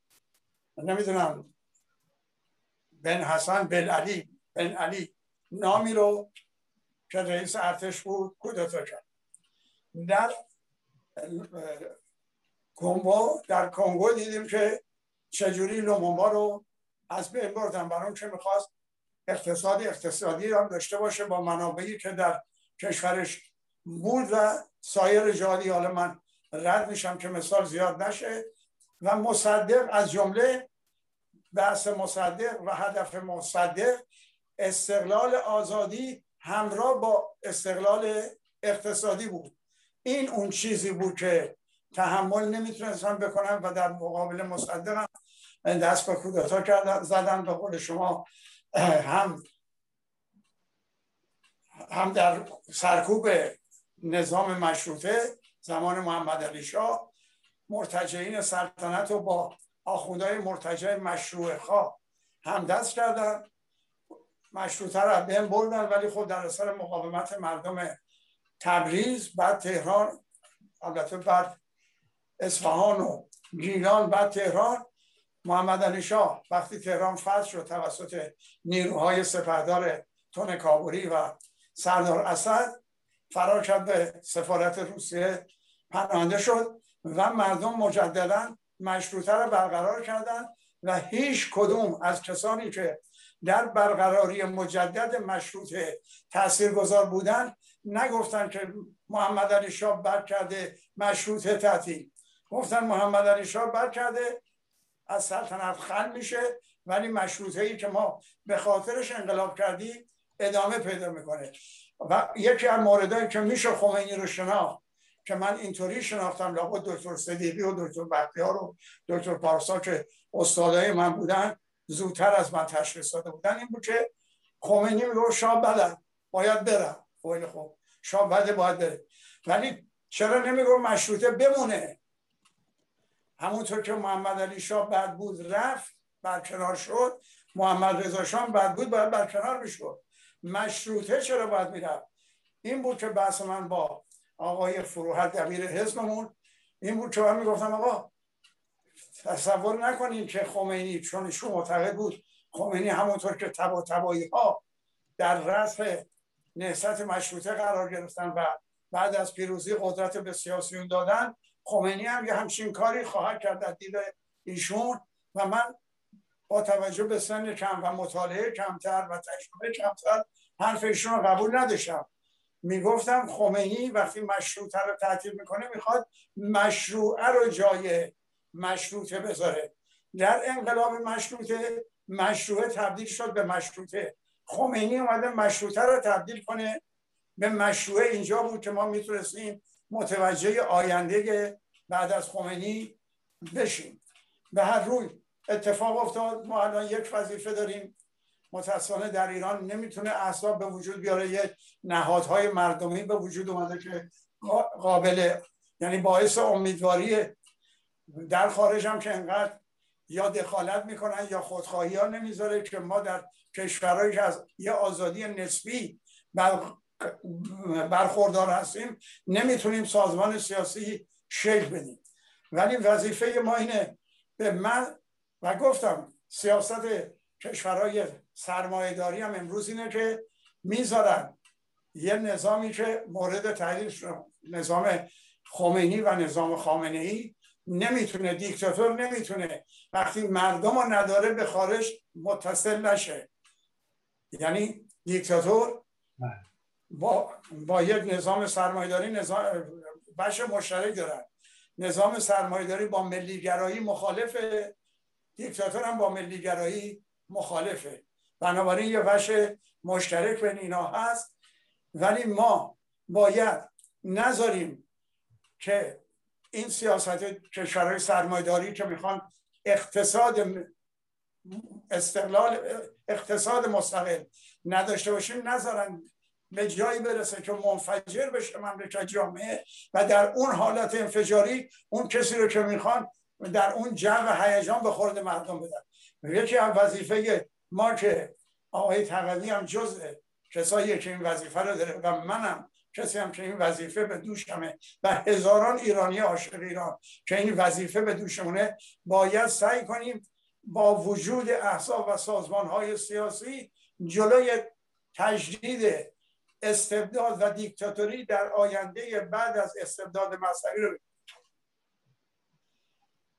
نمیدونم بن حسن بن علی نامی رو که رئیس ارتش بود کودتا کرد. در کنگو دیدیم که چجوری لومونبا رو از بین بردن، برای اون که میخواست اقتصادی هم داشته باشه با منابعی که در کشورش بود و سایر جاهایی. حالا من رد میشم که مثال زیاد نشه. و مصدق، از جمله بحث مصدق و هدف مصدق، استقلال آزادی همراه با استقلال اقتصادی بود. این اون چیزی بود که تحمل نمیتونستن بکنن و در مقابل مصدق دست به کودتا کردن، زدن. به قول شما هم در سرکوب نظام مشروطه زمان محمد علی شاه مرتجعین سلطنت رو با آخوندهای مرتجع مشروع خواه همدست کردن، مشروطه رو از بین بردن. ولی خب در اثر مقاومت مردم تبریز، بعد تهران، البته بعد اصفهان و گیلان، بعد تهران، محمد علی شاه وقتی تهران فتح شد توسط نیروهای سپهدار تون کابوری و سردار اسد، فرار کرد به سفارت روسیه پناهنده شد و مردم مجددا مشروطه را برقرار کردند و هیچ کدوم از کسانی که در برقراری مجدد مشروطه تاثیرگذار بودند نگفتن که محمد علی شاه بر کرده مشروطه تعطیل. گفتن محمد علی شاه بر کرده از سلطنت خل میشه ولی مشروطه‌ای که ما به خاطرش انقلاب کردیم ادامه پیدا میکنه. و یکی از موردایی که میشه خمینی رو شناخت که من اینطوری شناختم، لابد دکتر صدیقی و دکتر بختیار و دکتر پارسا که استادای من بودن زودتر از من تشخیص داده بودن، این بود که خمینی میگه شاه بده باید بره. خیلی خوب، شاه بده باید بره، ولی چرا نمیگه مشروطه بمونه؟ همونطور که محمد علی شاه بد بود رفت برکنار شد، محمد رضا شاه بد بود باید برکنار میشد، مشروطه چرا باید میرفت؟ این بود که بحث من با آقای فروهر دبیر حزبمون این بود که من میگفتم آقا تصور نکنین که خمینی، چون ایشون معتقد بود خمینی همونطور که طباطبایی ها در رفع نهضت مشروطه قرار گرفتن و بعد از پیروزی قدرت به سیاسیون دادن، خمینی هم یه همچین کاری خواهد کرد در دید ایشون. و من با توجه به سن کم و مطالعه کمتر و تجربه کمتر حرف ایشون رو قبول نداشتم. میگفتم خمینی وقتی مشروطه رو تعطیل میکنه میخواد مشروعه رو جای مشروطه بذاره. در انقلاب مشروطه مشروعه تبدیل شد به مشروطه، خمینی اومده مشروطه رو تبدیل کنه به مشروعه. اینجا بود که ما میتونستیم متوجه آینده بعد از خمینی بشیم. به هر روی اتفاق افتاد. ما الان یک وظیفه داریم، متاسفانه در ایران نمیتونه احزاب به وجود بیاره، یه نهادهای مردمی به وجود اومده که قابل، یعنی باعث امیدواریه. در خارج هم که انقدر یا دخالت میکنن یا خودخواهی ها نمیذاره که ما در کشورهایی که از یه آزادی نسبی برخوردار هستیم نمیتونیم سازمان سیاسی شکل بدیم. ولی وظیفه ما اینه. به من و گفتم سیاست کشورهای سرمایه‌داری هم امروز اینه که میذارن یه نظامی که مورد تحلیل نظام خمینی و نظام خامنه‌ای نمیتونه، دیکتاتور نمیتونه وقتی مردم رو نداره به خارج متصل نشه. یعنی دیکتاتور با یک نظام سرمایه‌داری بخش مشترک دارن. نظام سرمایه‌داری با ملی‌گرایی مخالفه، دیکتاتور هم با ملی‌گرایی مخالفه. بنابراین یه بخش مشترک بین اینا هست. ولی ما باید نذاریم که این سیاست کشورهای سرمایه‌داری که میخوان اقتصاد مستقل نداشته باشیم، نذارن به جایی برسه که منفجر بشه مملکت جامعه و در اون حالت انفجاری اون کسی رو که میخوان در اون جو هیجان به خورد مردم بدن. یکی از وظیفه ما که آقای تقوی هم جزء کسایی که این وظیفه رو داره و منم کسی هم که این وظیفه به دوشمه و هزاران ایرانی عاشق ایران که این وظیفه به دوشمونه، باید سعی کنیم با وجود احزاب و سازمان‌های سیاسی جلوی تجدید استبداد و دیکتاتوری در آینده بعد از استبداد مذهبی رو بگیریم.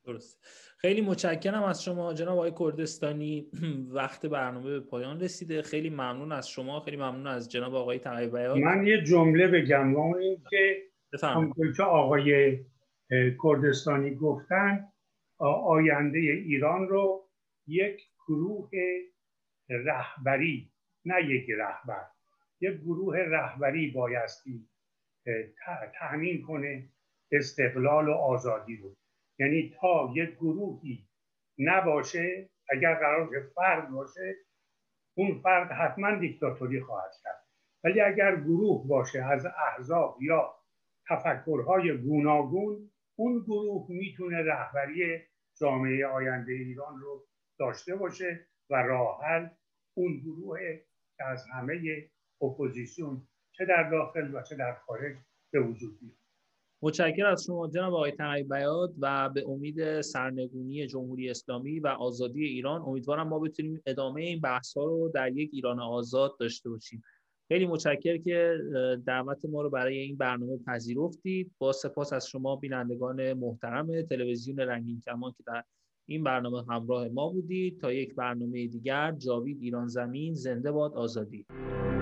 درست. خیلی متشکرم از شما جناب آقای کردستانی. وقت برنامه به پایان رسیده. خیلی ممنون از شما، خیلی ممنون از جناب آقای تقی بیات. من یه جمله بگم و اون این که همونطور که آقای کردستانی گفتن آینده ایران رو یک گروه رهبری، نه یک رهبر، یک گروه رهبری بایستی تأمین کنه استقلال و آزادی رو. یعنی تا یک گروهی نباشه، اگر قرار باشه فرد باشه، اون فرد حتما دیکتاتوری خواهد کرد. ولی اگر گروه باشه از احزاب یا تفکرهای گوناگون، اون گروه میتونه رهبری جامعه آینده ایران رو داشته باشه و راه حل اون گروه که از همه اپوزیسیون چه در داخل و چه در خارج به وجود بیاد. متشکرم از شما جناب آقای تقی بیات و به امید سرنگونی جمهوری اسلامی و آزادی ایران امیدوارم ما بتونیم ادامه این بحث‌ها رو در یک ایران آزاد داشته باشیم. خیلی متشکرم که دعوت ما رو برای این برنامه پذیرفتید. با سپاس از شما بینندگان محترم تلویزیون رنگین کمان که در این برنامه همراه ما بودید. تا یک برنامه دیگر، جاوید ایران زمین، زنده باد آزادی.